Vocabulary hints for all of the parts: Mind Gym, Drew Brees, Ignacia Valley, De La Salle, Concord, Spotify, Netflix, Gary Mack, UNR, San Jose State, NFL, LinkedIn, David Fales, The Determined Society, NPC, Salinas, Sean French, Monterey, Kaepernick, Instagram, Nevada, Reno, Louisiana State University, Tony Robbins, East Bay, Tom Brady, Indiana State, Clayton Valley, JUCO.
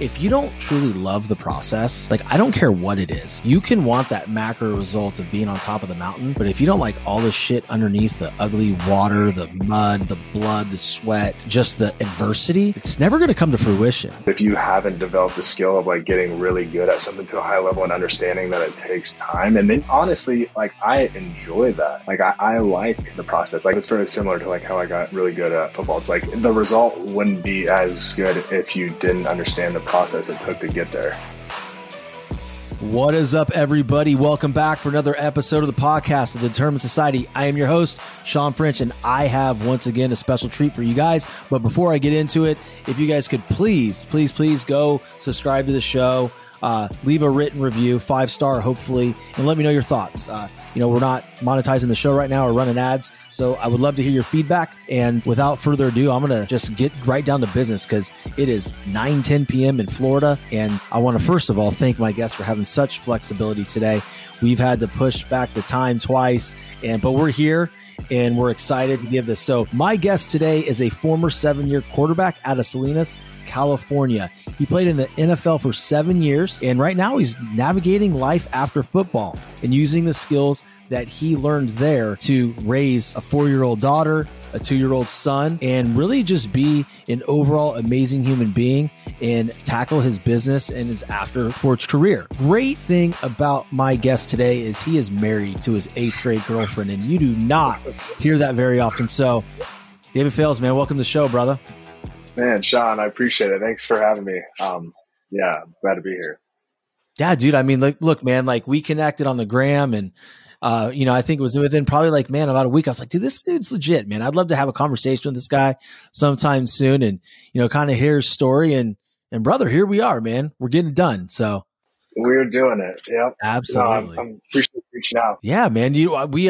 If you don't truly love the process, like I don't care what it is, you can want that macro result of being on top of the mountain. But if you don't like all the shit underneath, the ugly water, the mud, the blood, the sweat, just the adversity, it's never going to come to fruition. If you haven't developed the skill of like getting really good at something to a high level and understanding that it takes time. And then honestly, like I enjoy that. Like I like the process. Like it's very similar to like how I got really good at football. It's like the result wouldn't be as good if you didn't understand the process it took to get there. What is up, everybody? Welcome back for another episode of the podcast, The Determined Society. I am your host, Sean French, and I have once again a special treat for you guys. But before I get into it, if you guys could please go subscribe to the show, leave a written review, 5-star hopefully, and let me know your thoughts. We're not monetizing the show right now or running ads, so I would love to hear your feedback. And without further ado, I'm going to just get right down to business because it is 9:10 p.m. in Florida. And I want to, first of all, thank my guests for having such flexibility today. We've had to push back the time twice, but we're here and we're excited to give this. So my guest today is a former 7-year quarterback out of Salinas, California. He played in the NFL for 7 years. And right now he's navigating life after football and using the skills that he learned there to raise a 4-year-old daughter, a 2-year-old son, and really just be an overall amazing human being and tackle his business and his after sports career. Great thing about my guest today is he is married to his 8th grade girlfriend, and you do not hear that very often. So David Fales, man, welcome to the show, brother. Man, Sean, I appreciate it. Thanks for having me. Yeah, glad to be here. Yeah, dude. I mean, look, man, like we connected on the gram and, I think it was within probably like, man, about a week. I was like, dude, this dude's legit, man. I'd love to have a conversation with this guy sometime soon and, kind of hear his story and brother, here we are, man, we're getting it done. So we're doing it. Yeah, absolutely. No, I'm appreciate reaching out. Yeah, man. We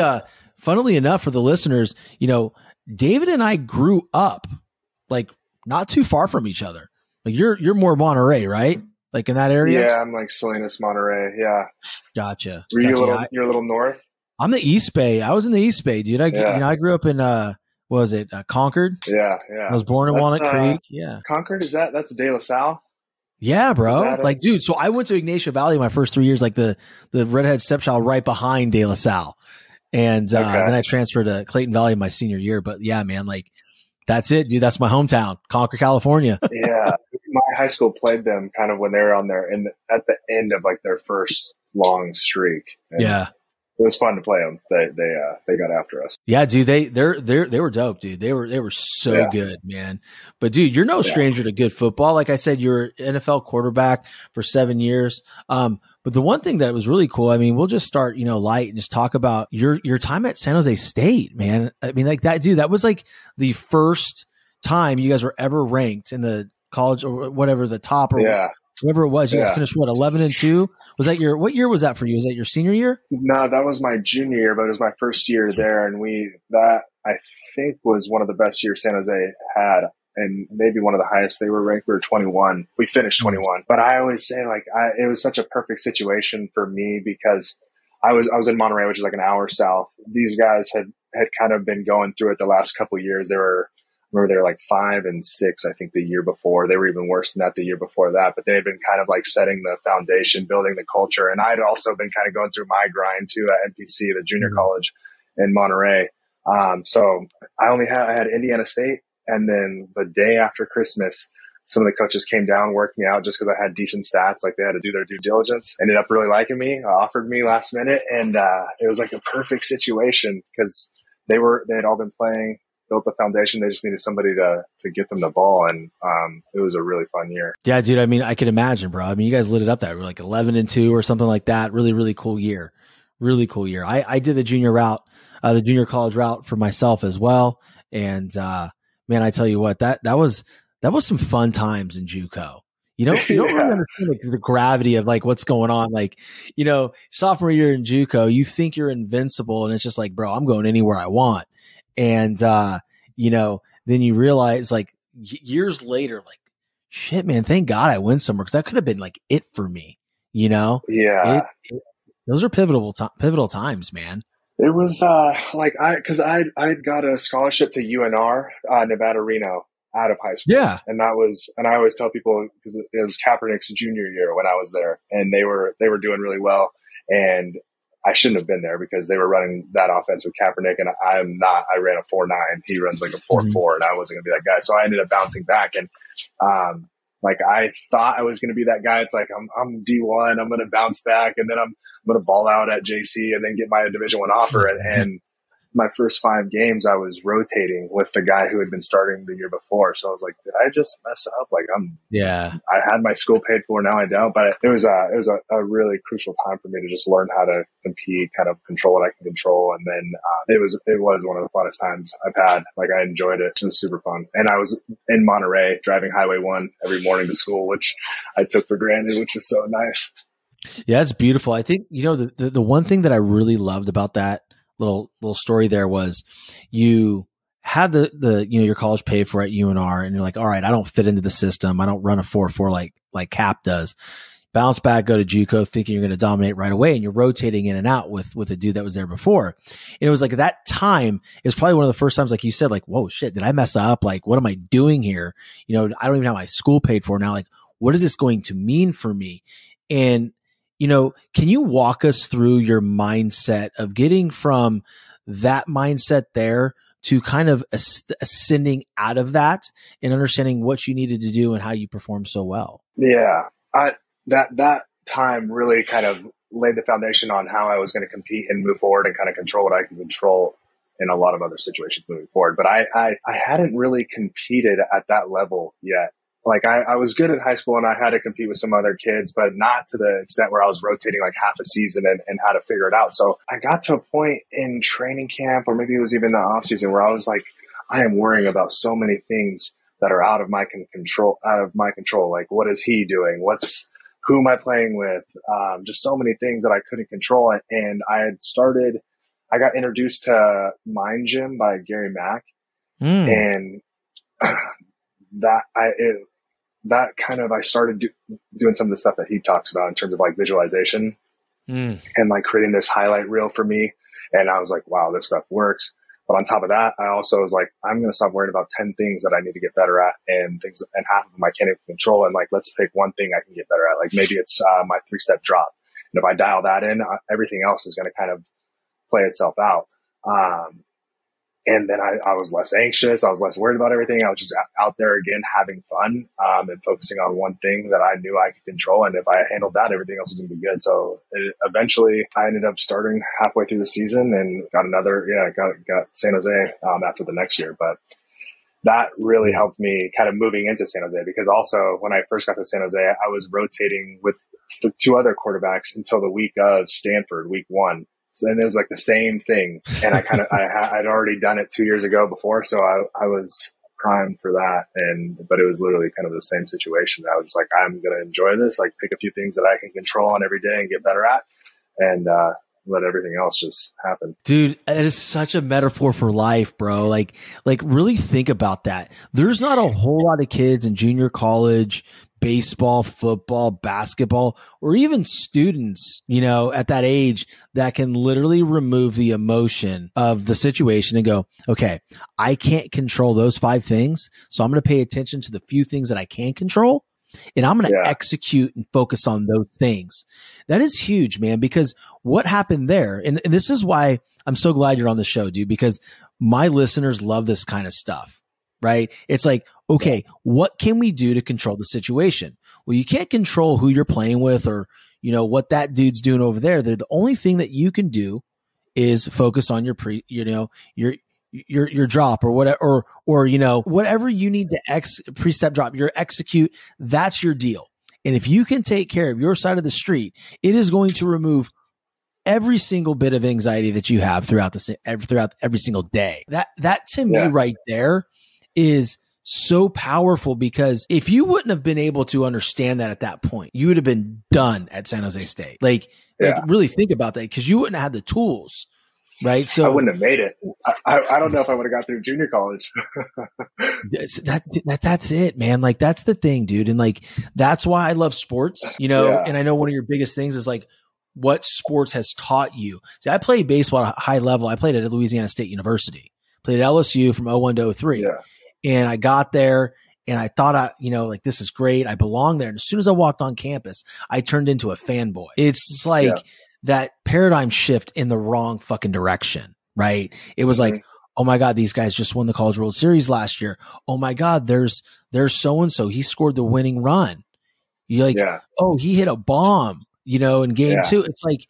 funnily enough for the listeners, David and I grew up like not too far from each other. Like you're more Monterey, right? Like in that area? Yeah, I'm like Salinas, Monterey. Yeah. Gotcha. Were you you're a little north? I'm the East Bay. I was in the East Bay, dude. I grew up in, Concord? Yeah, yeah. I was born in Walnut Creek. Yeah. Concord, that's De La Salle? Yeah, bro. Like, dude, so I went to Ignacia Valley my first 3 years, like the redhead stepchild right behind De La Salle. And then I transferred to Clayton Valley my senior year. But yeah, man, like, that's it, dude. That's my hometown, Concord, California. Yeah. My high school played them kind of when they were on there and at the end of like their first long streak. And yeah. It was fun to play them. They got after us. Yeah, dude. They were dope, dude. They were so good, man. But dude, you're no stranger to good football. Like I said, you're an NFL quarterback for 7 years. But the one thing that was really cool, I mean, we'll just start, light and just talk about your time at San Jose State, man. I mean, like that, dude, that was like the first time you guys were ever ranked in the college or whatever, the top or whatever it was. You guys finished what, 11-2? Was that what year was that for you? Was that your senior year? No, that was my junior year, but it was my first year there. And that I think was one of the best years San Jose had. And maybe one of the highest they were ranked. We were 21. We finished 21. But I always say, like, it was such a perfect situation for me because I was in Monterey, which is like an hour south. These guys had kind of been going through it the last couple of years. They were like 5 and 6, I think, the year before. They were even worse than that the year before that. But they had been kind of like setting the foundation, building the culture. And I had also been kind of going through my grind too at NPC, the junior college in Monterey. So I had Indiana State. And then the day after Christmas, some of the coaches came down, worked me out just because I had decent stats. Like they had to do their due diligence, ended up really liking me, offered me last minute. And it was like a perfect situation because they had all been playing, built the foundation. They just needed somebody to get them the ball. And it was a really fun year. Yeah, dude. I mean, I could imagine, bro. I mean, you guys lit it up that. We're like 11-2 or something like that. Really, really cool year. Really cool year. I did the junior route, the junior college route for myself as well. And, man, I tell you what, that was some fun times in JUCO. You don't really understand like, the gravity of like what's going on. Like, sophomore year in JUCO, you think you're invincible, and it's just like, bro, I'm going anywhere I want. And then you realize like years later, like, shit, man, thank God I went somewhere because that could have been like it for me. Yeah, those are pivotal times, man. It was because I'd got a scholarship to UNR, Nevada, Reno. out of high school. Yeah. And that was, and I always tell people, because it was Kaepernick's junior year when I was there, and they were doing really well. And I shouldn't have been there because they were running that offense with Kaepernick, and I'm not. I ran a 4.9. He runs like a 4.4, and I wasn't going to be that guy. So I ended up bouncing back, and like I thought I was going to be that guy. It's like I'm D1. I'm going to bounce back, and then I'm going to ball out at JC, and then get my Division I offer. And my first 5 games, I was rotating with the guy who had been starting the year before. So I was like, did I just mess up? Like I had my school paid for, now I don't. But it was a really crucial time for me to just learn how to compete, kind of control what I can control. And then it was one of the funnest times I've had. Like I enjoyed it. It was super fun. And I was in Monterey driving Highway 1 every morning to school, which I took for granted, which was so nice. Yeah, that's beautiful. I think, you know, the one thing that I really loved about that little story there was you had the, you know, your college paid for at UNR, and you're like, all right, I don't fit into the system. I don't run a 4.4 like Cap does. Bounce back, go to JUCO thinking you're going to dominate right away. And you're rotating in and out with a dude that was there before. And it was like that time is probably one of the first times, like you said, like, whoa, shit, did I mess up? Like, what am I doing here? You know, I don't even have my school paid for now. Like, what is this going to mean for me? And, you know, can you walk us through your mindset of getting from that mindset there to kind of ascending out of that and understanding what you needed to do and how you performed so well? Yeah, that time really kind of laid the foundation on how I was going to compete and move forward and kind of control what I can control in a lot of other situations moving forward. But I hadn't really competed at that level yet. Like I was good in high school and I had to compete with some other kids, but not to the extent where I was rotating like half a season and how to figure it out. So I got to a point in training camp, or maybe it was even the off season, where I was like, I am worrying about so many things that are out of my control, Like, what is he doing? Who am I playing with? Just so many things that I couldn't control. And I got introduced to Mind Gym by Gary Mack, and I started doing some of the stuff that he talks about in terms of like visualization and like creating this highlight reel for me. And I was like, wow, this stuff works. But on top of that, I also was like, I'm going to stop worrying about 10 things that I need to get better at, and things, and half of them I can't even control. And like, let's pick one thing I can get better at. Like maybe it's my 3-step drop. And if I dial that in, everything else is going to kind of play itself out. And then I was less anxious. I was less worried about everything. I was just out there again, having fun, and focusing on one thing that I knew I could control. And if I handled that, everything else was going to be good. So eventually I ended up starting halfway through the season and got San Jose, after the next year. But that really helped me kind of moving into San Jose, because also when I first got to San Jose, I was rotating with 2 other quarterbacks until the week of Stanford, week 1. So then it was like the same thing. And I'd already done it 2 years ago before. So I was primed for that. But it was literally kind of the same situation. I was just like, I'm going to enjoy this, like pick a few things that I can control on every day and get better at, and let everything else just happen. Dude, it is such a metaphor for life, bro. Like really think about that. There's not a whole lot of kids in junior college, baseball, football, basketball, or even students, you know, at that age that can literally remove the emotion of the situation and go, okay, I can't control those 5 things. So I'm going to pay attention to the few things that I can control, and I'm going to execute and focus on those things. That is huge, man, because what happened there, and this is why I'm so glad you're on the show, dude, because my listeners love this kind of stuff, right? It's like, okay, what can we do to control the situation? Well, you can't control who you're playing with, or, you know, what that dude's doing over there. The only thing that you can do is focus on your drop, or whatever, or, you know, whatever you need to pre-step drop, your execute, that's your deal. And if you can take care of your side of the street, it is going to remove every single bit of anxiety that you have throughout every single day. That to me right there is so powerful, because if you wouldn't have been able to understand that at that point, you would have been done at San Jose State. Like really think about that, because you wouldn't have had the tools. Right. So I wouldn't have made it. I don't know if I would have got through junior college. That's it, man. Like, that's the thing, dude. And like, that's why I love sports, you know, and I know one of your biggest things is like what sports has taught you. See, I played baseball at a high level. I played at Louisiana State University, played at LSU from 2001 to 2003. Yeah. And I got there and I thought, like, this is great. I belong there. And as soon as I walked on campus, I turned into a fanboy. It's like that paradigm shift in the wrong fucking direction, right? It was like, oh my God, these guys just won the College World Series last year. Oh my God, there's so-and-so. He scored the winning run. You're like, oh, he hit a bomb, in game two. It's like,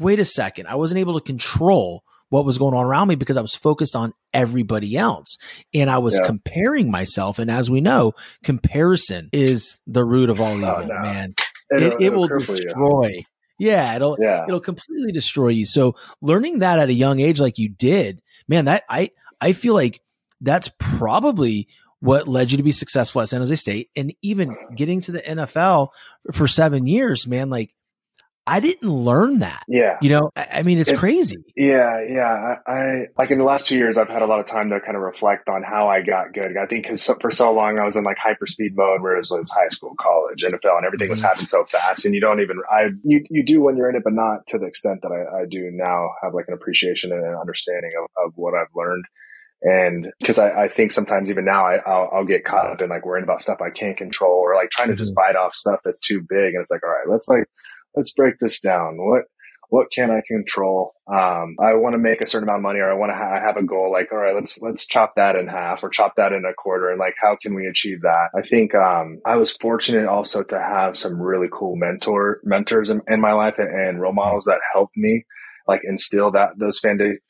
wait a second. I wasn't able to control what was going on around me because I was focused on everybody else. And I was comparing myself. And as we know, comparison is the root of all evil, man. It will destroy. It'll completely destroy you. So learning that at a young age, like you did, man, that I feel like that's probably what led you to be successful at San Jose State. And even getting to the NFL for 7 years, man, like, I didn't learn that. I mean, it's crazy. I like in the last 2 years, I've had a lot of time to kind of reflect on how I got good. I think because for so long I was in like hyperspeed mode, where it was high school, college, NFL, and everything was happening so fast, and you don't even you do when you're in it, but not to the extent that I do now. Have like an appreciation and an understanding of what I've learned. And because I think sometimes even now I'll get caught up in like worrying about stuff I can't control, or like trying to just bite off stuff that's too big. And it's like, all right, let's break this down. What can I control? I want to make a certain amount of money, or I want to have a goal. Like, all right, let's chop that in half, or chop that in a quarter. And like, how can we achieve that? I think, I was fortunate also to have some really cool mentors in my life and role models that helped me like instill those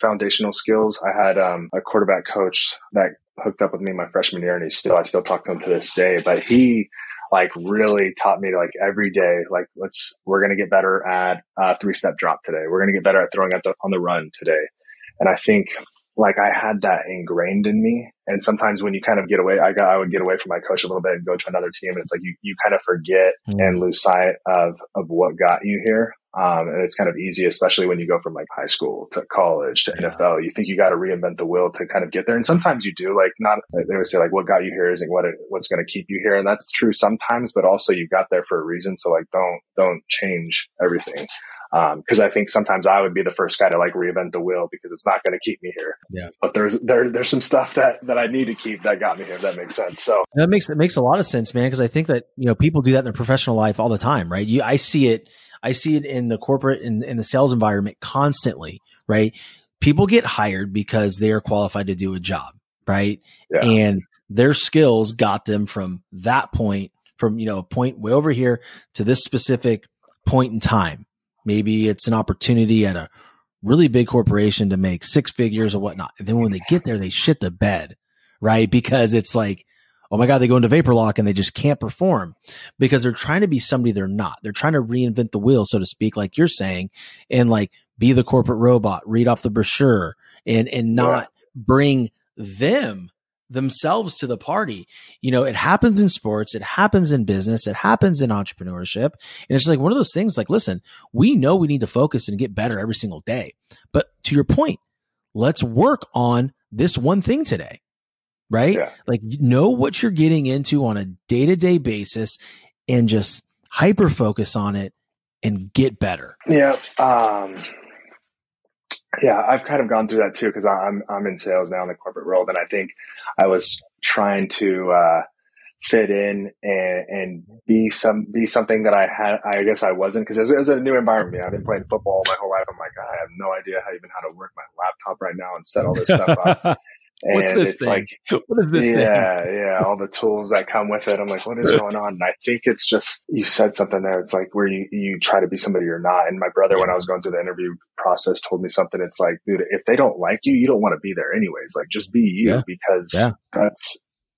foundational skills. I had, a quarterback coach that hooked up with me my freshman year, and I still talk to him to this day, but he like really taught me to like every day, like we're going to get better at 3-step drop today. We're going to get better at throwing on the run today. And I think like I had that ingrained in me. And sometimes when you kind of get away, I would get away from my coach a little bit and go to another team. And it's like, you kind of forget and lose sight of what got you here. And it's kind of easy, especially when you go from like high school to college to NFL, you think you got to reinvent the wheel to kind of get there. And sometimes you do, like, not, they would say like, what got you here isn't what's going to keep you here. And that's true sometimes, but also you got there for a reason. So like, don't change everything. Cause I think sometimes I would be the first guy to like reinvent the wheel because it's not going to keep me here. Yeah. But there's some stuff that I need to keep that got me here. If that makes sense. So it makes a lot of sense, man. Cause I think that, people do that in their professional life all the time, right? I see it in the corporate and in the sales environment constantly, right? People get hired because they are qualified to do a job, right? Yeah. And their skills got them from that point, from, a point way over here to this specific point in time. Maybe it's an opportunity at a really big corporation to make 6 figures or whatnot. And then when they get there, they shit the bed, right? Because it's like, oh my God, they go into vapor lock and they just can't perform because they're trying to be somebody they're not. They're trying to reinvent the wheel, so to speak, like you're saying, and like be the corporate robot, read off the brochure and not bring themselves to the party. It happens in sports. It happens in business. It happens in entrepreneurship. And it's like one of those things like, listen, we know we need to focus and get better every single day. But to your point, let's work on this one thing today. Right? Yeah. Like, know what you're getting into on a day-to-day basis and just hyper focus on it and get better. Yeah. I've kind of gone through that too. Cause I'm in sales now in the corporate world. And I think I was trying to, fit in and be something that I guess I wasn't, because it was a new environment. I've been playing football my whole life. I'm like, I have no idea how to work my laptop right now and set all this stuff up. And what's this thing? Like, what is this thing? Yeah. All the tools that come with it. I'm like, what is going on? And I think it's just, you said something there. It's like where you try to be somebody you're not. And my brother, when I was going through the interview process, told me something. It's like, dude, if they don't like you, you don't want to be there anyways. Like, just be you because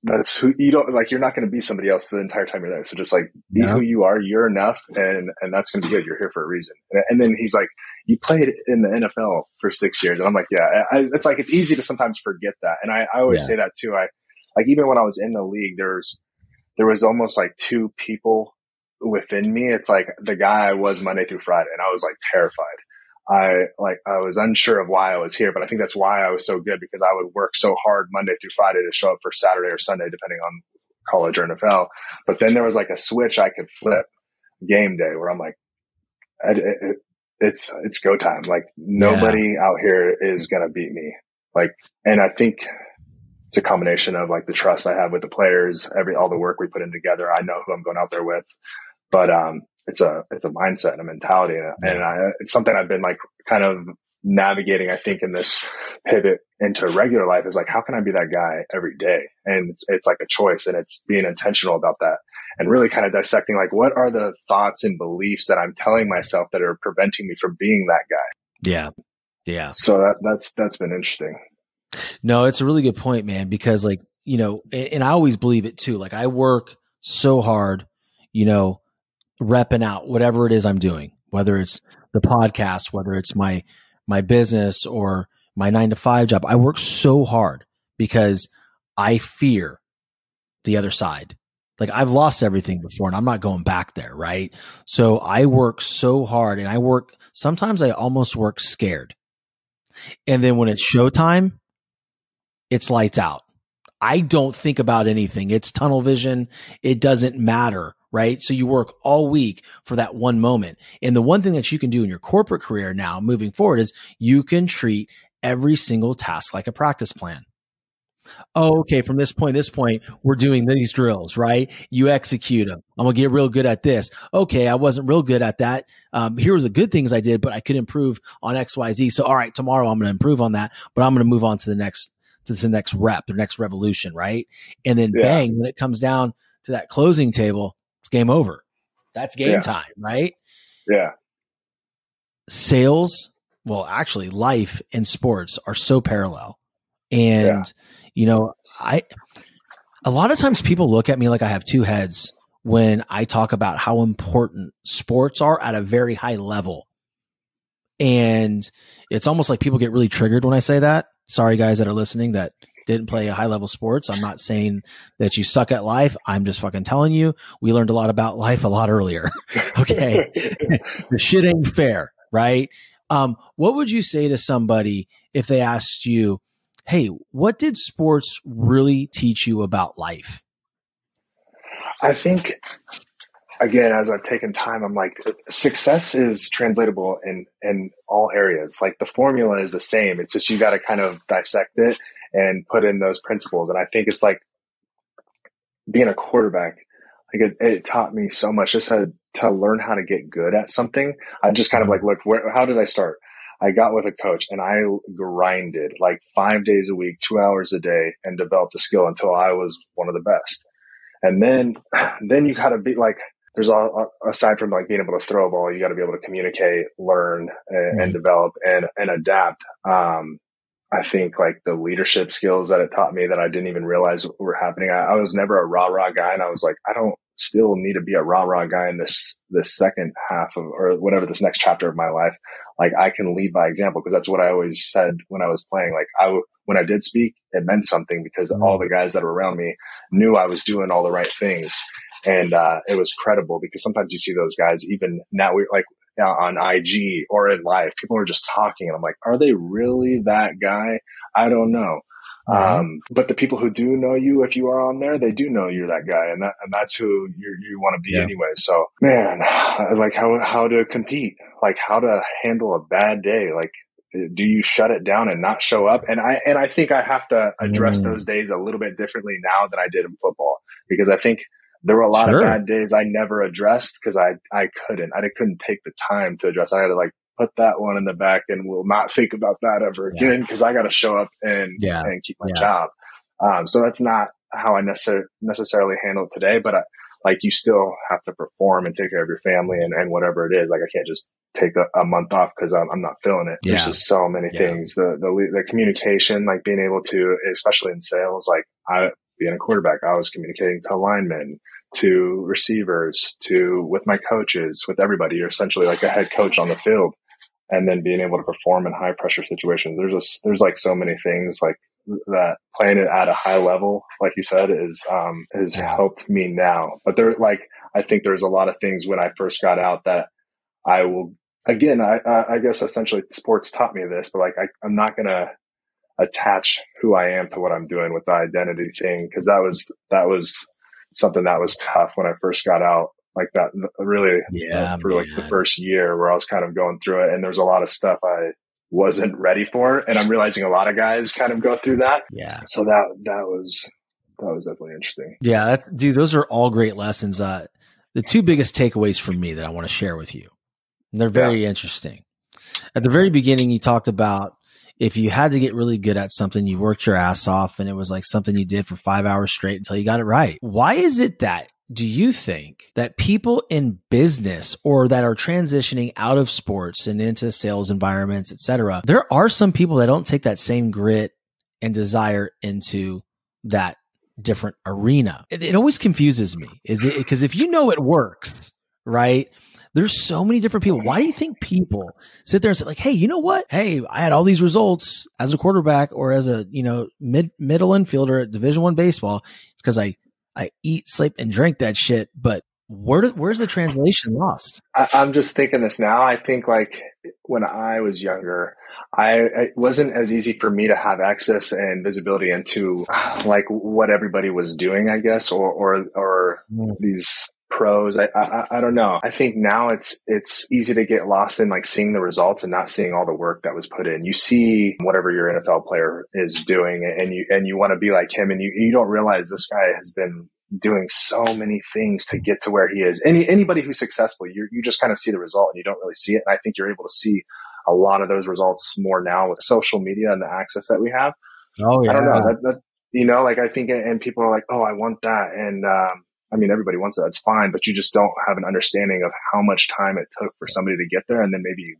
that's who you don't like. You're not going to be somebody else the entire time you're there. So just like be who you are. You're enough. And that's going to be good. You're here for a reason. And then he's like, you played in the NFL for 6 years. And I'm like, it's like, it's easy to sometimes forget that. And I always say that too. I like, even when I was in the league, there was almost like two people within me. It's like the guy I was Monday through Friday. And I was like terrified. I was unsure of why I was here, but I think that's why I was so good, because I would work so hard Monday through Friday to show up for Saturday or Sunday, depending on college or NFL. But then there was like a switch I could flip game day where I'm like, it's go time. Like nobody out here is going to beat me. Like, and I think it's a combination of like the trust I have with the players, all the work we put in together. I know who I'm going out there with, but it's a mindset and a mentality, and it's something I've been like kind of navigating, I think, in this pivot into regular life is like, how can I be that guy every day? And it's like a choice, and it's being intentional about that and really kind of dissecting like, what are the thoughts and beliefs that I'm telling myself that are preventing me from being that guy? Yeah. Yeah. So that's been interesting. No, it's a really good point, man, because like, you know, and I always believe it too. Like I work so hard, you know, repping out whatever it is I'm doing, whether it's the podcast, whether it's my business or my 9-to-5 job. I work so hard because I fear the other side. Like I've lost everything before and I'm not going back there. Right. So I work so hard, and sometimes I almost work scared. And then when it's showtime, it's lights out. I don't think about anything. It's tunnel vision. It doesn't matter. Right. So you work all week for that one moment. And the one thing that you can do in your corporate career now moving forward is you can treat every single task like a practice plan. Oh, okay. From this point, we're doing these drills, right? You execute them. I'm going to get real good at this. Okay. I wasn't real good at that. Here were the good things I did, but I could improve on X, Y, Z. So, all right, tomorrow I'm going to improve on that, but I'm going to move on to the next rep, the next revolution. Right. And then bang, when it comes down to that closing table, it's game over. That's game time. Right. Yeah. Sales. Well, actually life and sports are so parallel. And, you know, a lot of times people look at me like I have two heads when I talk about how important sports are at a very high level. And it's almost like people get really triggered when I say that. Sorry, guys that are listening that didn't play a high level sports. I'm not saying that you suck at life. I'm just fucking telling you, we learned a lot about life a lot earlier. Okay. The shit ain't fair. Right. What would you say to somebody if they asked you, hey, what did sports really teach you about life? I think, again, as I've taken time, I'm like, success is translatable in all areas. Like the formula is the same. It's just, you got to kind of dissect it and put in those principles. And I think it's like being a quarterback, like it taught me so much just to learn how to get good at something. I just kind of like, look, how did I start? I got with a coach and I grinded like 5 days a week, 2 hours a day, and developed a skill until I was one of the best. And then you got to be like, there's all, aside from like being able to throw a ball, you got to be able to communicate, learn, and develop and adapt. I think like the leadership skills that it taught me that I didn't even realize were happening. I was never a rah-rah guy. And I was like, I don't still need to be a rah-rah guy in this second half of, or whatever, this next chapter of my life. Like I can lead by example, because that's what I always said when I was playing. Like when I did speak, it meant something because all the guys that were around me knew I was doing all the right things. And it was credible, because sometimes you see those guys, even now we're like, on IG or in live, people are just talking and I'm like, are they really that guy? I don't know. But the people who do know you, if you are on there, they do know you're that guy, and that's who you want to be anyway. So man, like how to compete, like how to handle a bad day. Like, do you shut it down and not show up? And I think I have to address those days a little bit differently now than I did in football, because I think there were a lot of bad days I never addressed because I couldn't take the time to address. I had to like put that one in the back and we'll not think about that ever again, because I got to show up and keep my job. So that's not how I necessarily handle it today, but like you still have to perform and take care of your family and whatever it is. Like I can't just take a month off because I'm not feeling it. Yeah. There's just so many things, the communication, like being able to, especially in sales, like being a quarterback, I was communicating to linemen, to receivers, with my coaches, with everybody. You're essentially like a head coach on the field, and then being able to perform in high pressure situations. There's like so many things like that. Playing it at a high level, like you said, has helped me now. But there, like, I think there's a lot of things when I first got out that I will, again, I guess essentially sports taught me this, but like, I'm not going to attach who I am to what I'm doing with the identity thing, because that was something that was tough when I first got out, like that really for like the first year where I was kind of going through it, and there's a lot of stuff I wasn't ready for. And I'm realizing a lot of guys kind of go through that. Yeah. So that was definitely interesting. Yeah. Dude, those are all great lessons. The two biggest takeaways for me that I want to share with you, and they're very interesting. At the very beginning, you talked about if you had to get really good at something, you worked your ass off and it was like something you did for 5 hours straight until you got it right. Why is it that do you think that people in business or that are transitioning out of sports and into sales environments, et cetera, there are some people that don't take that same grit and desire into that different arena? It always confuses me. Is it because if you know it works, right? There's so many different people. Why do you think people sit there and say like, hey, you know what? Hey, I had all these results as a quarterback or as a, middle infielder at Division I baseball. It's because I eat, sleep, and drink that shit, but where's the translation lost? I'm just thinking this now. I think like when I was younger, it wasn't as easy for me to have access and visibility into like what everybody was doing, I guess, or these pros. I don't know. I think now it's easy to get lost in like seeing the results and not seeing all the work that was put in. You see whatever your NFL player is doing and you want to be like him, and you don't realize this guy has been doing so many things to get to where he is. Anybody who's successful, you just kind of see the result and you don't really see it. And I think you're able to see a lot of those results more now with social media and the access that we have. Oh yeah. I don't know. I think, and people are like, oh, I want that. And, I mean, everybody wants that. It's fine, but you just don't have an understanding of how much time it took for somebody to get there. And then maybe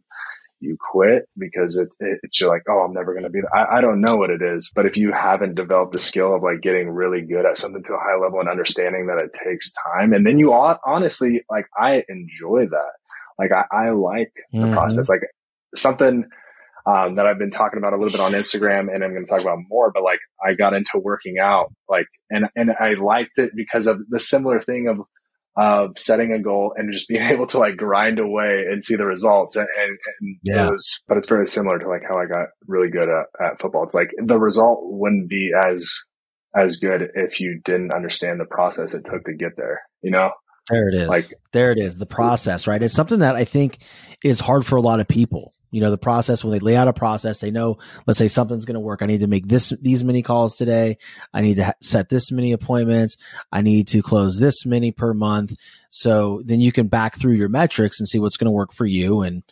you quit because it's you're like, oh, I'm never going to be there. I don't know what it is, but if you haven't developed the skill of like getting really good at something to a high level and understanding that it takes time, and then you honestly, like I enjoy that. Like I like the process, like something that I've been talking about a little bit on Instagram, and I'm going to talk about more, but like I got into working out, like, and I liked it because of the similar thing of setting a goal and just being able to like grind away and see the results. But it's very similar to like how I got really good at football. It's like the result wouldn't be as good if you didn't understand the process it took to get there, you know? There it is. The process, right? It's something that I think is hard for a lot of people. You know, the process, when they lay out a process, they know, let's say something's going to work. I need to make these many calls today. I need to set this many appointments. I need to close this many per month. So then you can back through your metrics and see what's going to work for you. And,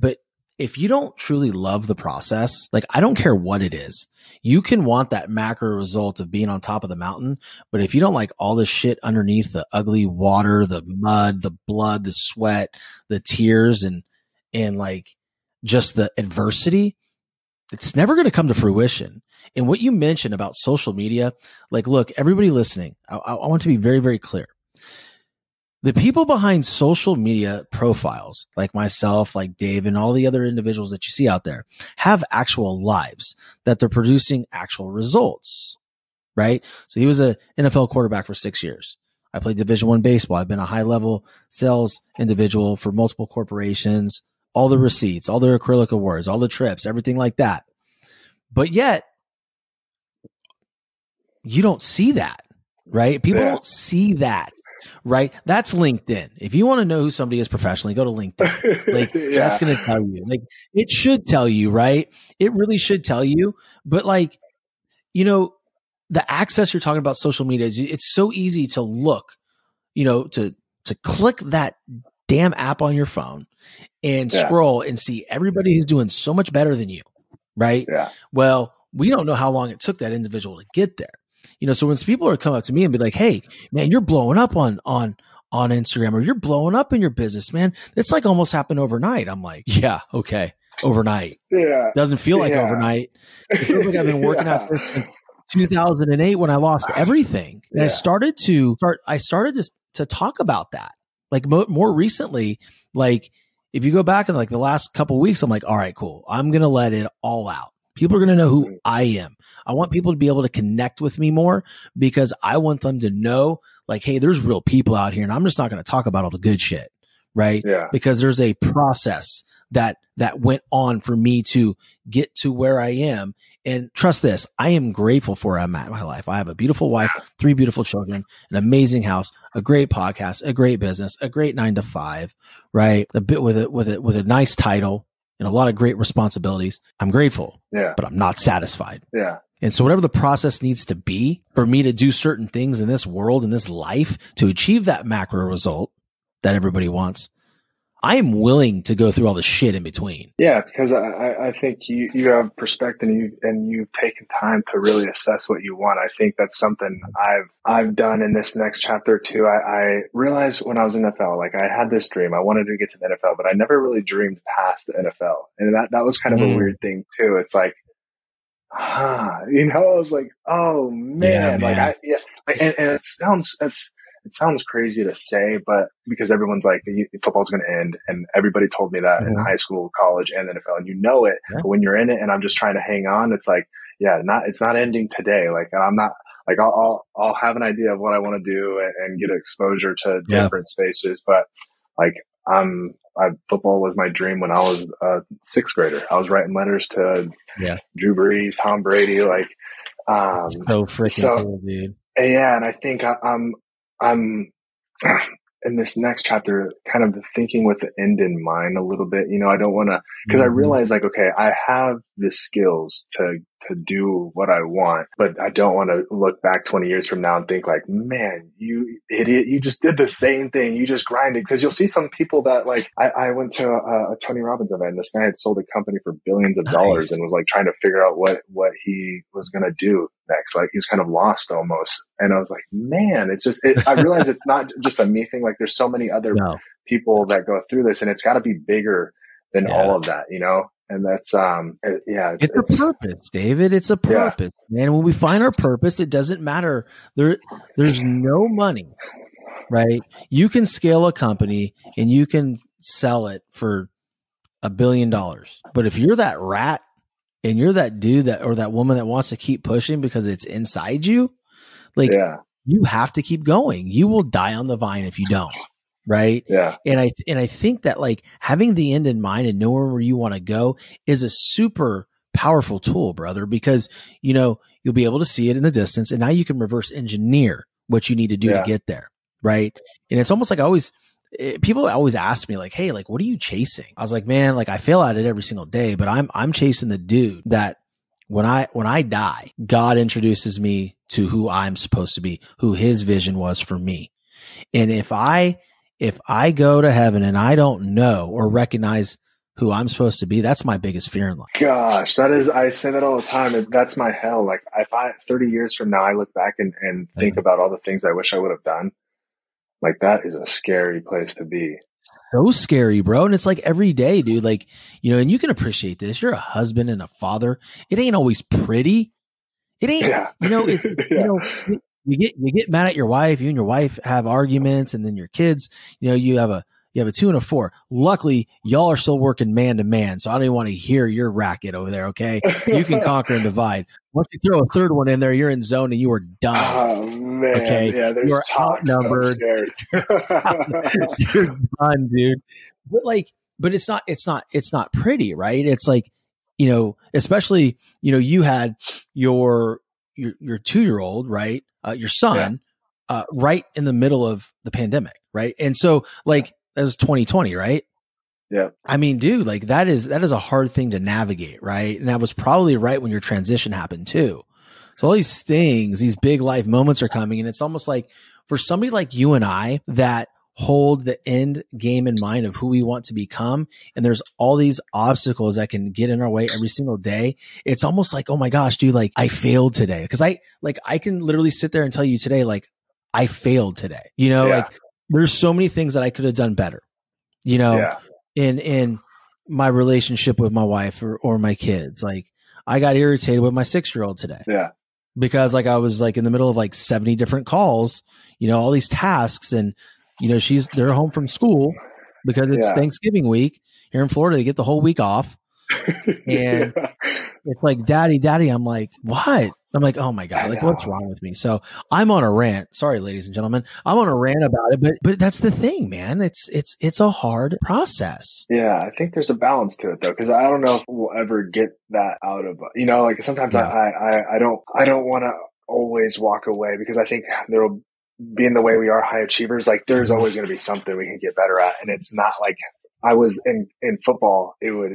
but if you don't truly love the process, like I don't care what it is, you can want that macro result of being on top of the mountain. But if you don't like all the shit underneath, the ugly water, the mud, the blood, the sweat, the tears, and like just the adversity, it's never going to come to fruition. And what you mentioned about social media, like, look, everybody listening, I want to be very, very clear. The people behind social media profiles, like myself, like Dave, and all the other individuals that you see out there, have actual lives that they're producing actual results, right? So he was an NFL quarterback for 6 years. I played Division I baseball. I've been a high level sales individual for multiple corporations. All the receipts, all the acrylic awards, all the trips, everything like that. But yet, you don't see that, right? People don't see that, right? That's LinkedIn. If you want to know who somebody is professionally, go to LinkedIn. Like that's going to tell you. Like it should tell you, right? It really should tell you. But like, the access you're talking about social media, it's so easy to look, to click that damn app on your phone and scroll and see everybody who's doing so much better than you, right? Yeah. Well, we don't know how long it took that individual to get there. So when people are coming up to me and be like, hey, man, you're blowing up on Instagram, or you're blowing up in your business, man. It's like almost happened overnight. I'm like, yeah, okay. Overnight. Yeah. Doesn't feel like overnight. It feels like I've been working out since 2008 when I lost everything. And I started to talk about that. Like more recently, like if you go back in like the last couple of weeks, I'm like, all right, cool. I'm going to let it all out. People are going to know who I am. I want people to be able to connect with me more because I want them to know like, hey, there's real people out here, and I'm just not going to talk about all the good shit. Right. Yeah. Because there's a process that went on for me to get to where I am. And trust this, I am grateful for where I'm at in my life. I have a beautiful wife, 3 beautiful children, an amazing house, a great podcast, a great business, a great 9-to-5, right? A bit with a nice title, and a lot of great responsibilities. I'm grateful, but I'm not satisfied. Yeah. And so whatever the process needs to be for me to do certain things in this world, in this life, to achieve that macro result that everybody wants, I am willing to go through all the shit in between. Yeah, because I think you have perspective and you've taken time to really assess what you want. I think that's something I've done in this next chapter too. I realized when I was in NFL, like I had this dream. I wanted to get to the NFL, but I never really dreamed past the NFL. And that was kind of a weird thing too. It's like, I was like, oh man. And it sounds crazy to say, but because everyone's like, football's going to end. And everybody told me that in high school, college, and NFL, and you know it. Yeah. But when you're in it and I'm just trying to hang on, it's like, it's not ending today. Like, and I'm not like, I'll have an idea of what I want to do and get exposure to different spaces. But like, football was my dream when I was a sixth grader. I was writing letters to Drew Brees, Tom Brady, like, so freaking cool, dude. And I think I'm in this next chapter kind of thinking with the end in mind a little bit. You know, I don't want to, because I realize like, okay, I have the skills to do what I want, but I don't want to look back 20 years from now and think like, man, you idiot, you just did the same thing. You just grinded. Because you'll see some people that like, I went to a Tony Robbins event, and this guy had sold a company for billions of dollars and was like trying to figure out what he was going to do next. Like he was kind of lost almost. And I was like, man, it's just, I realize it's not just a me thing. Like there's so many other people that go through this, and it's got to be bigger than all of that, you know? And that's, it's a purpose, David. It's a purpose. Yeah. And when we find our purpose, it doesn't matter. There's no money, right? You can scale a company and you can sell it for $1 billion. But if you're that rat and you're that dude that, or that woman that wants to keep pushing because it's inside you, like you have to keep going. You will die on the vine if you don't. Right. Yeah. And I think that like having the end in mind and knowing where you want to go is a super powerful tool, brother, because you know, you'll be able to see it in the distance, and now you can reverse engineer what you need to do to get there. Right. And it's almost like people always ask me like, hey, like, what are you chasing? I was like, man, like I fail at it every single day, but I'm chasing the dude that when I die, God introduces me to who I'm supposed to be, who his vision was for me. And if I go to heaven and I don't know or recognize who I'm supposed to be, that's my biggest fear in life. Gosh, I say that all the time. That's my hell. Like if 30 years from now, I look back and think about all the things I wish I would have done. Like that is a scary place to be. So scary, bro. And it's like every day, dude, like, you know, and you can appreciate this. You're a husband and a father. It ain't always pretty. It ain't, you know, it's, you know, You get mad at your wife. You and your wife have arguments, and then your kids. You know, you have a 2 and a 4. Luckily, y'all are still working man to man, so I don't even want to hear your racket over there. Okay, you can conquer and divide. Once you throw a third one in there, you're in zone and you are done. Oh man, okay, you're outnumbered. You're done, dude. But like, it's not pretty, right? It's like, you know, especially, you know, you had your 2-year-old, right? Your son, right in the middle of the pandemic, right? And so like that was 2020, right? Yeah. I mean, dude, like that is a hard thing to navigate, right? And that was probably right when your transition happened too. So all these things, these big life moments are coming, and it's almost like for somebody like you and I that hold the end game in mind of who we want to become, and there's all these obstacles that can get in our way every single day. It's almost like, oh my gosh, dude, like I failed today. Because I can literally sit there and tell you today, like I failed today. You know, like there's so many things that I could have done better, you know, in my relationship with my wife or my kids. Like I got irritated with my 6-year-old today. Yeah. Because like I was like in the middle of like 70 different calls, you know, all these tasks, and you know, they're home from school because it's Thanksgiving week here in Florida. They get the whole week off, and it's like, daddy. I'm like, what? I'm like, oh my God, like what's wrong with me? So I'm on a rant. Sorry, ladies and gentlemen, I'm on a rant about it, but that's the thing, man. It's a hard process. Yeah. I think there's a balance to it though. Cause I don't know if we'll ever get that out of, you know, like sometimes I don't want to always walk away, because I think there'll, being the way we are, high achievers, like there's always going to be something we can get better at. And it's not like I was in football, it would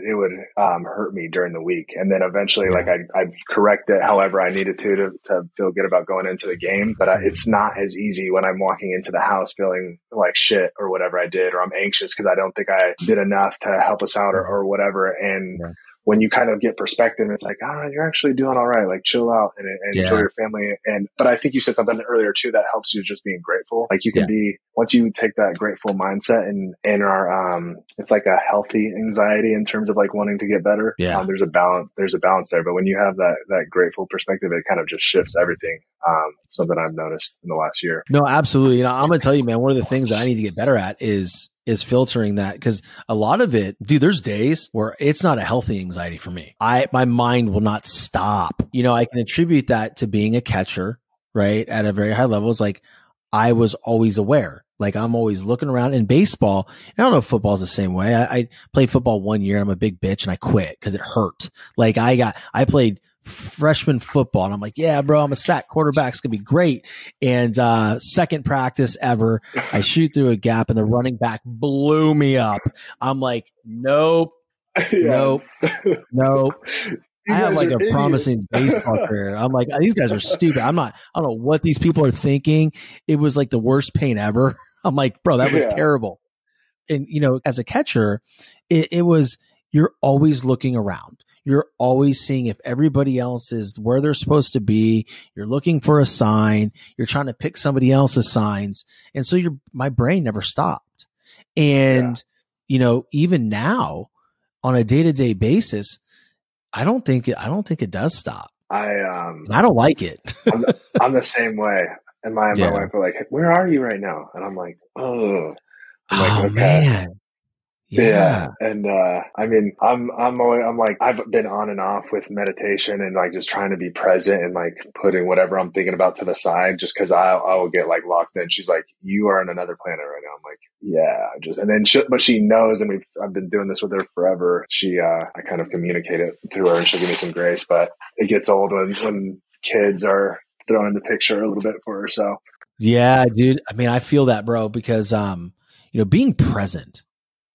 hurt me during the week. And then eventually, like I'd correct it however I needed to feel good about going into the game. But it's not as easy when I'm walking into the house feeling like shit or whatever I did, or I'm anxious because I don't think I did enough to help us out or whatever. And when you kind of get perspective, it's like, you're actually doing all right. Like, chill out and enjoy your family. But I think you said something earlier too that helps you, just being grateful. Like you can be, once you take that grateful mindset and our, it's like a healthy anxiety in terms of like wanting to get better. Yeah. There's a balance there. But when you have that grateful perspective, it kind of just shifts everything. Something I've noticed in the last year. No, absolutely. You know, I'm going to tell you, man, one of the things that I need to get better at is filtering that, because a lot of it, dude, there's days where it's not a healthy anxiety for me. My mind will not stop. You know, I can attribute that to being a catcher, right? At a very high level. It's like, I was always aware. Like I'm always looking around in baseball. I don't know if football is the same way. I played football 1 year. I'm a big bitch and I quit because it hurt. Like I played freshman football and I'm like, yeah, bro, I'm a sack quarterback. It's going to be great. And, second practice ever, I shoot through a gap and the running back blew me up. I'm like, nope. I have like a idiots. Promising baseball career. I'm like, these guys are stupid. I don't know what these people are thinking. It was like the worst pain ever. I'm like, bro, that was terrible. And you know, as a catcher, it was, you're always looking around. You're always seeing if everybody else is where they're supposed to be. You're looking for a sign. You're trying to pick somebody else's signs. And so my brain never stopped. And, you know, even now on a day-to-day basis, I don't think it does stop. I don't like it. I'm the same way. And my wife are like, hey, where are you right now? And I'm like, okay. Man. Yeah. And, I mean, I'm like, I've been on and off with meditation and like just trying to be present and like putting whatever I'm thinking about to the side, just cause I will get like locked in. She's like, you are on another planet right now. I'm like, but she knows, and I've been doing this with her forever. She, I kind of communicate it to her and she'll give me some grace, but it gets old when kids are thrown in the picture a little bit for her. So yeah, dude. I mean, I feel that, bro, because, you know, being present,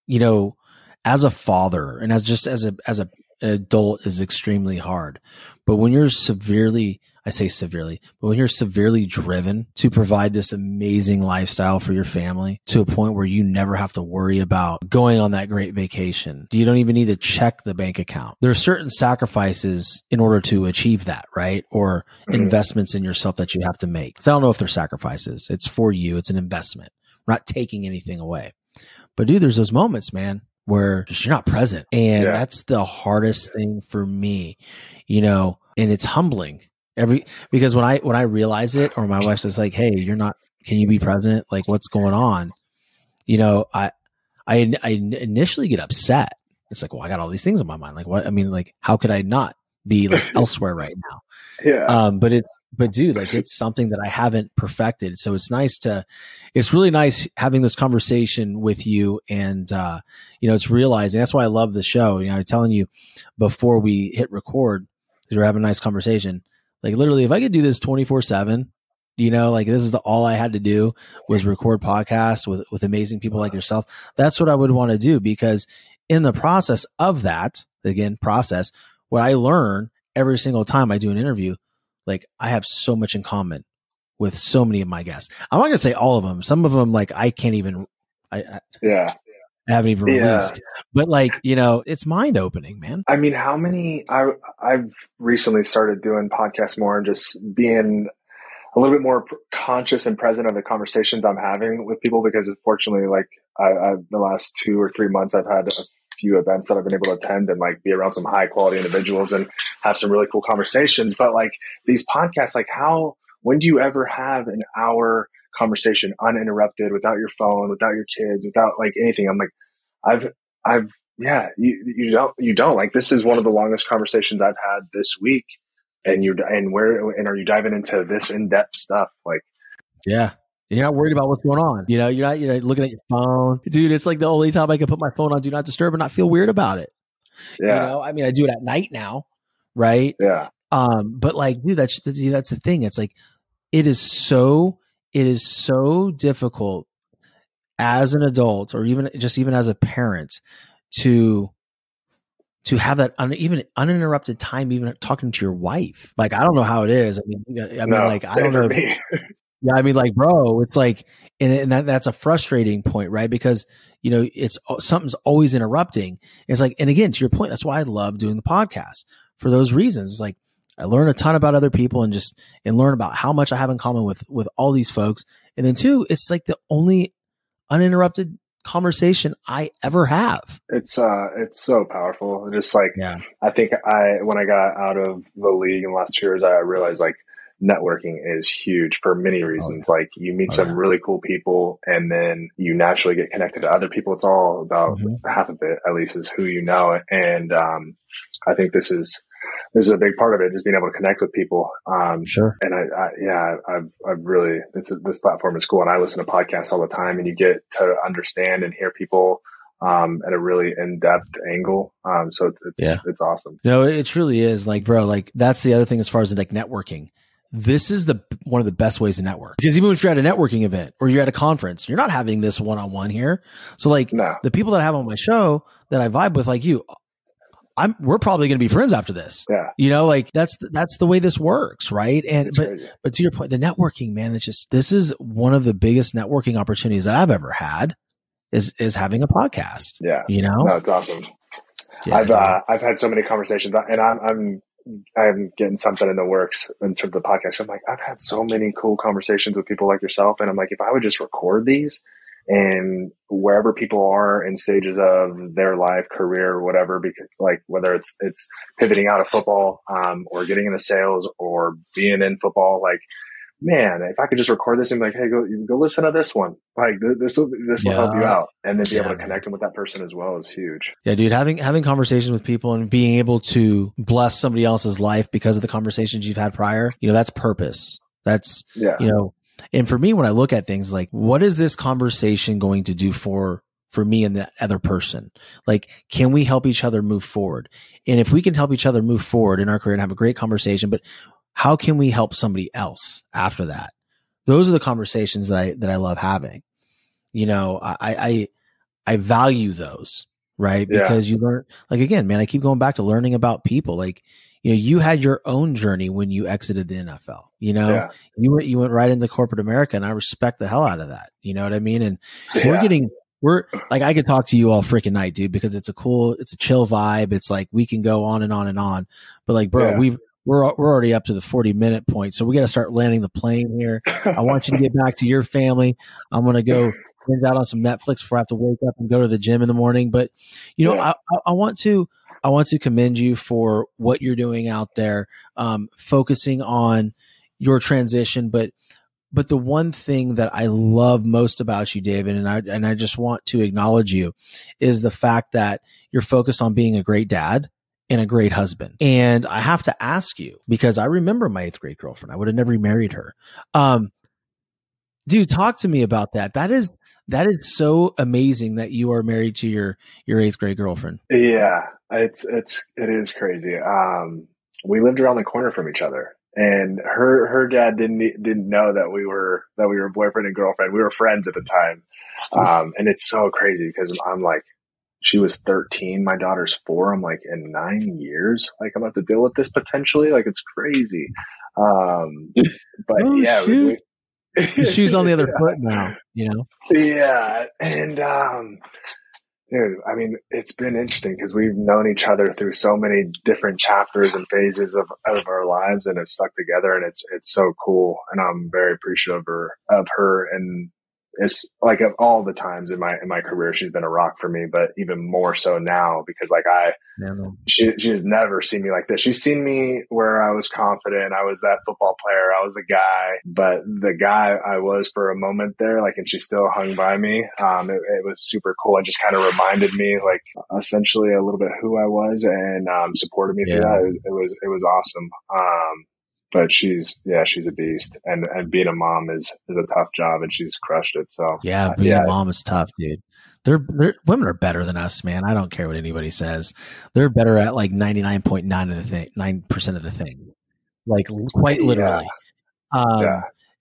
you know, as a father and as an adult is extremely hard. But when you're severely driven to provide this amazing lifestyle for your family to a point where you never have to worry about going on that great vacation, you don't even need to check the bank account. There are certain sacrifices in order to achieve that, right? Or investments in yourself that you have to make. So I don't know if they're sacrifices. It's for you. It's an investment. We're not taking anything away. But dude, there's those moments, man, where just you're not present. And that's the hardest thing for me, you know, and it's humbling because when I realize it, or my wife's just like, hey, you're not, can you be present? Like, what's going on? You know, I initially get upset. It's like, well, I got all these things in my mind. Like, what? I mean, like, how could I not be like elsewhere right now? Yeah. But dude, like it's something that I haven't perfected. So it's really nice having this conversation with you. And, you know, it's realizing that's why I love the show. You know, I'm telling you before we hit record, because we're having a nice conversation, like literally if I could do this 24/7, you know, like this is all I had to do was record podcasts with amazing people like yourself. That's what I would want to do, because in the process of that, again, what I learn every single time I do an interview, like I have so much in common with so many of my guests. I'm not going to say all of them. Some of them, like I haven't even released, but like, you know, it's mind opening, man. I mean, I've recently started doing podcasts more and just being a little bit more conscious and present of the conversations I'm having with people, because unfortunately, like the last 2 or 3 months I've had few events that I've been able to attend and like be around some high quality individuals and have some really cool conversations. But like these podcasts, like when do you ever have an hour conversation uninterrupted, without your phone, without your kids, without like anything? I'm like, you don't like, this is one of the longest conversations I've had this week. And are you diving into this in-depth stuff? Like, yeah. You're not worried about what's going on. You know, you're not looking at your phone. Dude, it's like the only time I can put my phone on Do Not Disturb and not feel weird about it. Yeah. You know, I mean, I do it at night now, right? Yeah. But like, dude, that's the thing. It's like, it is so difficult as an adult, or even just even as a parent, to have that even uninterrupted time, even talking to your wife. Like, I don't know how it is. I don't know. Yeah. I mean, like, bro, it's like, and that's a frustrating point, right? Because, you know, it's something's always interrupting. It's like, and again, to your point, that's why I love doing the podcast for those reasons. It's like, I learn a ton about other people and learn about how much I have in common with all these folks. And then two, it's like the only uninterrupted conversation I ever have. It's so powerful. Just like, yeah. I think when I got out of the league in the last 2 years, I realized like networking is huge for many reasons. Oh, yeah. Like you meet some really cool people and then you naturally get connected to other people. It's all about half of it, at least, is who you know. And I think this is a big part of it, just being able to connect with people. Sure. And I've really, this platform is cool. And I listen to podcasts all the time, and you get to understand and hear people at a really in-depth angle. So it's awesome. No, it truly is. Like, bro, like that's the other thing as far as like networking. This is one of the best ways to network, because even if you're at a networking event or you're at a conference, you're not having this one-on-one here. So like the people that I have on my show that I vibe with, like you, we're probably going to be friends after this. Yeah. You know, like that's the way this works. Right. And, but to your point, the networking, man, it's just, this is one of the biggest networking opportunities that I've ever had is having a podcast. Yeah. You know, that's awesome. Yeah, I've had so many conversations, and I'm getting something in the works in terms of the podcast. I'm like, I've had so many cool conversations with people like yourself. And I'm like, if I would just record these, and wherever people are in stages of their life, career, or whatever, because like whether it's pivoting out of football, or getting into sales or being in football, like, man, if I could just record this and be like, hey, go listen to this one. Like this will help you out. And then be able to connect them with that person as well is huge. Yeah, dude, having conversations with people and being able to bless somebody else's life because of the conversations you've had prior, you know, that's purpose. That's, you know. And for me, when I look at things like, what is this conversation going to do for me and the other person? Like, can we help each other move forward? And if we can help each other move forward in our career and have a great conversation, but how can we help somebody else after that? Those are the conversations that I love having. You know, I value those, right? Because you learn, like, again, man, I keep going back to learning about people. Like, you know, you had your own journey when you exited the NFL, you know, you went right into corporate America, and I respect the hell out of that. You know what I mean? And we're like, I could talk to you all freaking night, dude, because it's a chill vibe. It's like, we can go on and on and on, but like, bro, we're already up to the 40-minute point. So we got to start landing the plane here. I want you to get back to your family. I'm going to go binge out on some Netflix before I have to wake up and go to the gym in the morning. But you know, I want to commend you for what you're doing out there, focusing on your transition. But the one thing that I love most about you, David, and I just want to acknowledge you, is the fact that you're focused on being a great dad and a great husband. And I have to ask you, because I remember my 8th grade girlfriend, I would have never married her. Dude, talk to me about that. That is so amazing that you are married to your 8th grade girlfriend. Yeah, it is crazy. We lived around the corner from each other, and her dad didn't know that we were boyfriend and girlfriend. We were friends at the time. And it's so crazy because I'm like, she was 13, my daughter's 4. I'm like, in 9 years, like I'm about to deal with this potentially. Like, it's crazy. But oh, yeah, shoot. She's on the other foot now, you know? Yeah. And, dude, I mean, it's been interesting because we've known each other through so many different chapters and phases of our lives, and have stuck together, and it's so cool. And I'm very appreciative of her. And it's like, of all the times in my career, she's been a rock for me, but even more so now, because like she has never seen me like this. She's seen me where I was confident. I was that football player. I was the guy, but the guy I was for a moment there, like, and she still hung by me. It was super cool. It just kind of reminded me, like, essentially a little bit who I was, and supported me through that. It was awesome. But she's a beast, and being a mom is a tough job, and she's crushed it. So yeah, being a mom is tough, dude. Women are better than us, man. I don't care what anybody says. They're better at like 99.9% of the thing, like quite literally.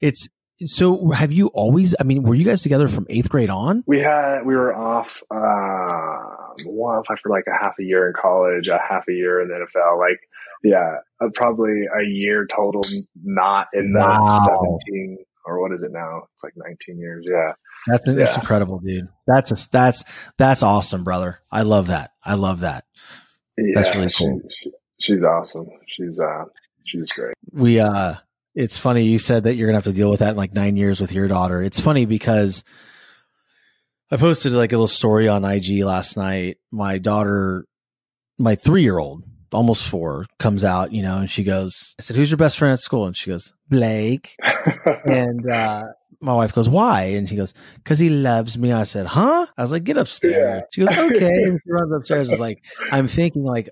It's So have you always, I mean, were you guys together from eighth grade on? We were off, for like a half a year in college, a half a year in the NFL, like, yeah, probably a year total, not in the 17 or what is it now? It's like 19 years. Yeah. That's incredible, dude. That's awesome, brother. I love that. Yeah, that's really cool. She's awesome. She's great. It's funny you said that you're gonna have to deal with that in like 9 years with your daughter. It's funny because I posted like a little story on IG last night. My daughter, my 3-year-old, almost 4, comes out, you know, and she goes, I said, who's your best friend at school? And she goes, Blake. And my wife goes, why? And she goes, because he loves me. I said, huh? I was like, get upstairs. Yeah. She goes, okay. And she runs upstairs. It's like, I'm thinking like,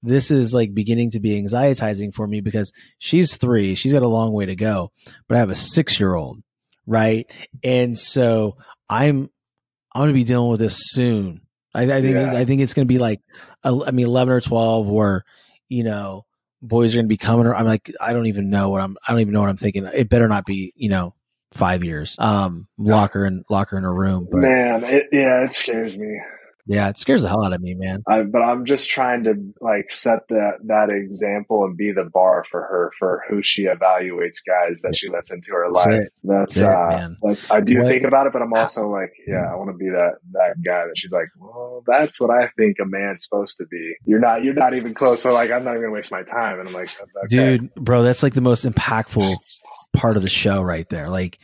this is like beginning to be anxietizing for me because she's 3. She's got a long way to go, but I have a 6-year-old. Right. And so I'm going to be dealing with this soon. I think it's going to be like, 11 or 12 where, you know, boys are going to be coming or I'm like, I don't even know what I'm thinking. It better not be, you know, 5 years, locker in a room. But, man. It scares me. Yeah, it scares the hell out of me, man. But I'm just trying to like set that example and be the bar for her for who she evaluates guys that she lets into her life. I do think about it, but I'm also like, yeah, I want to be that guy that she's like, well, that's what I think a man's supposed to be. You're not even close. So like, I'm not even gonna waste my time. And I'm like, okay. Dude, bro, that's like the most impactful part of the show right there. Like,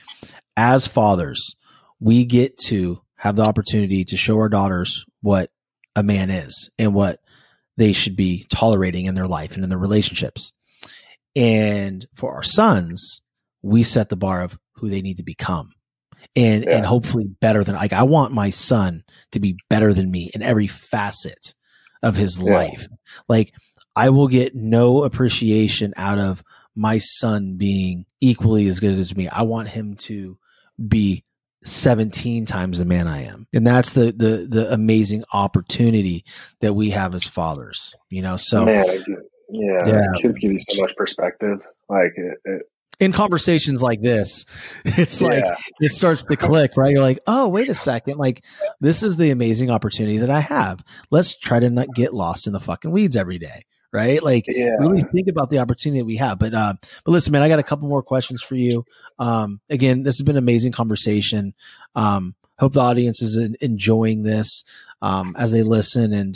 as fathers, we get to have the opportunity to show our daughters what a man is and what they should be tolerating in their life and in their relationships. And for our sons, we set the bar of who they need to become and hopefully better than, like, I want my son to be better than me in every facet of his life. Like, I will get no appreciation out of my son being equally as good as me. I want him to be 17 times the man I am. And that's the amazing opportunity that we have as fathers, you know? So man, kids give you so much perspective. Like in conversations like this, it's like, it starts to click, right? You're like, oh, wait a second. Like, this is the amazing opportunity that I have. Let's try to not get lost in the fucking weeds every day. Right? Like, really think about the opportunity that we have. But listen, man, I got a couple more questions for you. Again, this has been an amazing conversation. Hope the audience is enjoying this as they listen. And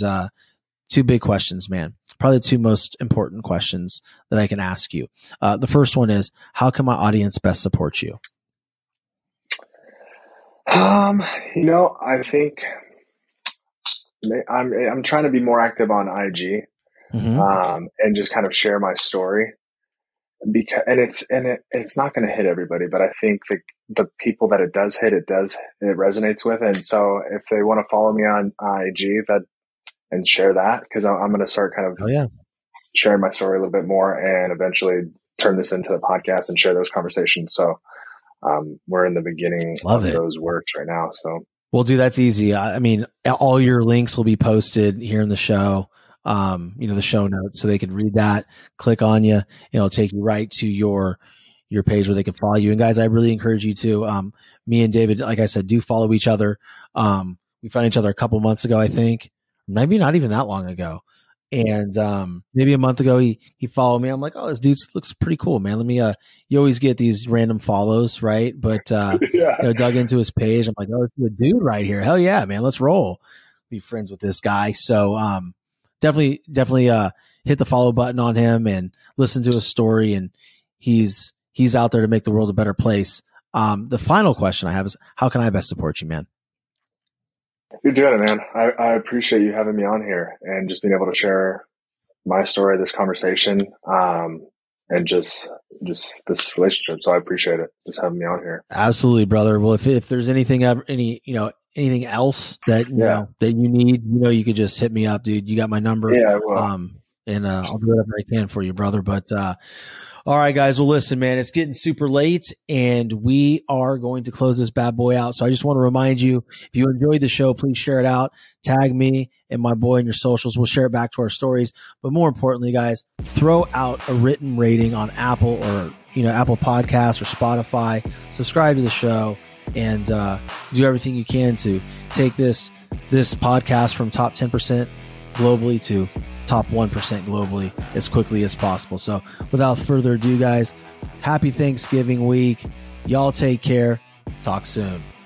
2 big questions, man. Probably the 2 most important questions that I can ask you. The first one is, how can my audience best support you? You know, I think I'm trying to be more active on IG. Mm-hmm. And just kind of share my story because it's not going to hit everybody, but I think the people that it does hit, it resonates with. And so if they want to follow me on IG and share that, cause I'm going to start kind of sharing my story a little bit more and eventually turn this into a podcast and share those conversations. So, we're in the beginning of those works right now. So, well, dude, that's easy. I mean, all your links will be posted here in the show. You know, the show notes, so they can read that, click on you, you know, take you right to your page where they can follow you. And guys, I really encourage you to, me and David, like I said, do follow each other. We found each other a couple months ago, I think, maybe not even that long ago. And, maybe a month ago, he followed me. I'm like, oh, this dude looks pretty cool, man. Let me, you always get these random follows, right? But, you know, dug into his page. I'm like, oh, this is a dude right here. Hell yeah, man. Let's roll. Be friends with this guy. So, Definitely, hit the follow button on him and listen to his story. And he's out there to make the world a better place. The final question I have is, how can I best support you, man? You're doing it, man. I appreciate you having me on here and just being able to share my story, this conversation, and just this relationship. So I appreciate it. Just having me on here. Absolutely, brother. Well, if there's anything else that you need, you know, you could just hit me up, dude. You got my number. Yeah, I will. And I'll do whatever I can for you, brother. But All right, guys. Well, listen, man, it's getting super late and we are going to close this bad boy out. So I just want to remind you, if you enjoyed the show, please share it out. Tag me and my boy in your socials. We'll share it back to our stories. But more importantly, guys, throw out a written rating on Apple or, you know, Apple Podcasts or Spotify. Subscribe to the show and do everything you can to take this podcast from top 10% globally to top 1% globally as quickly as possible. So without further ado, guys, happy Thanksgiving week. Y'all take care. Talk soon.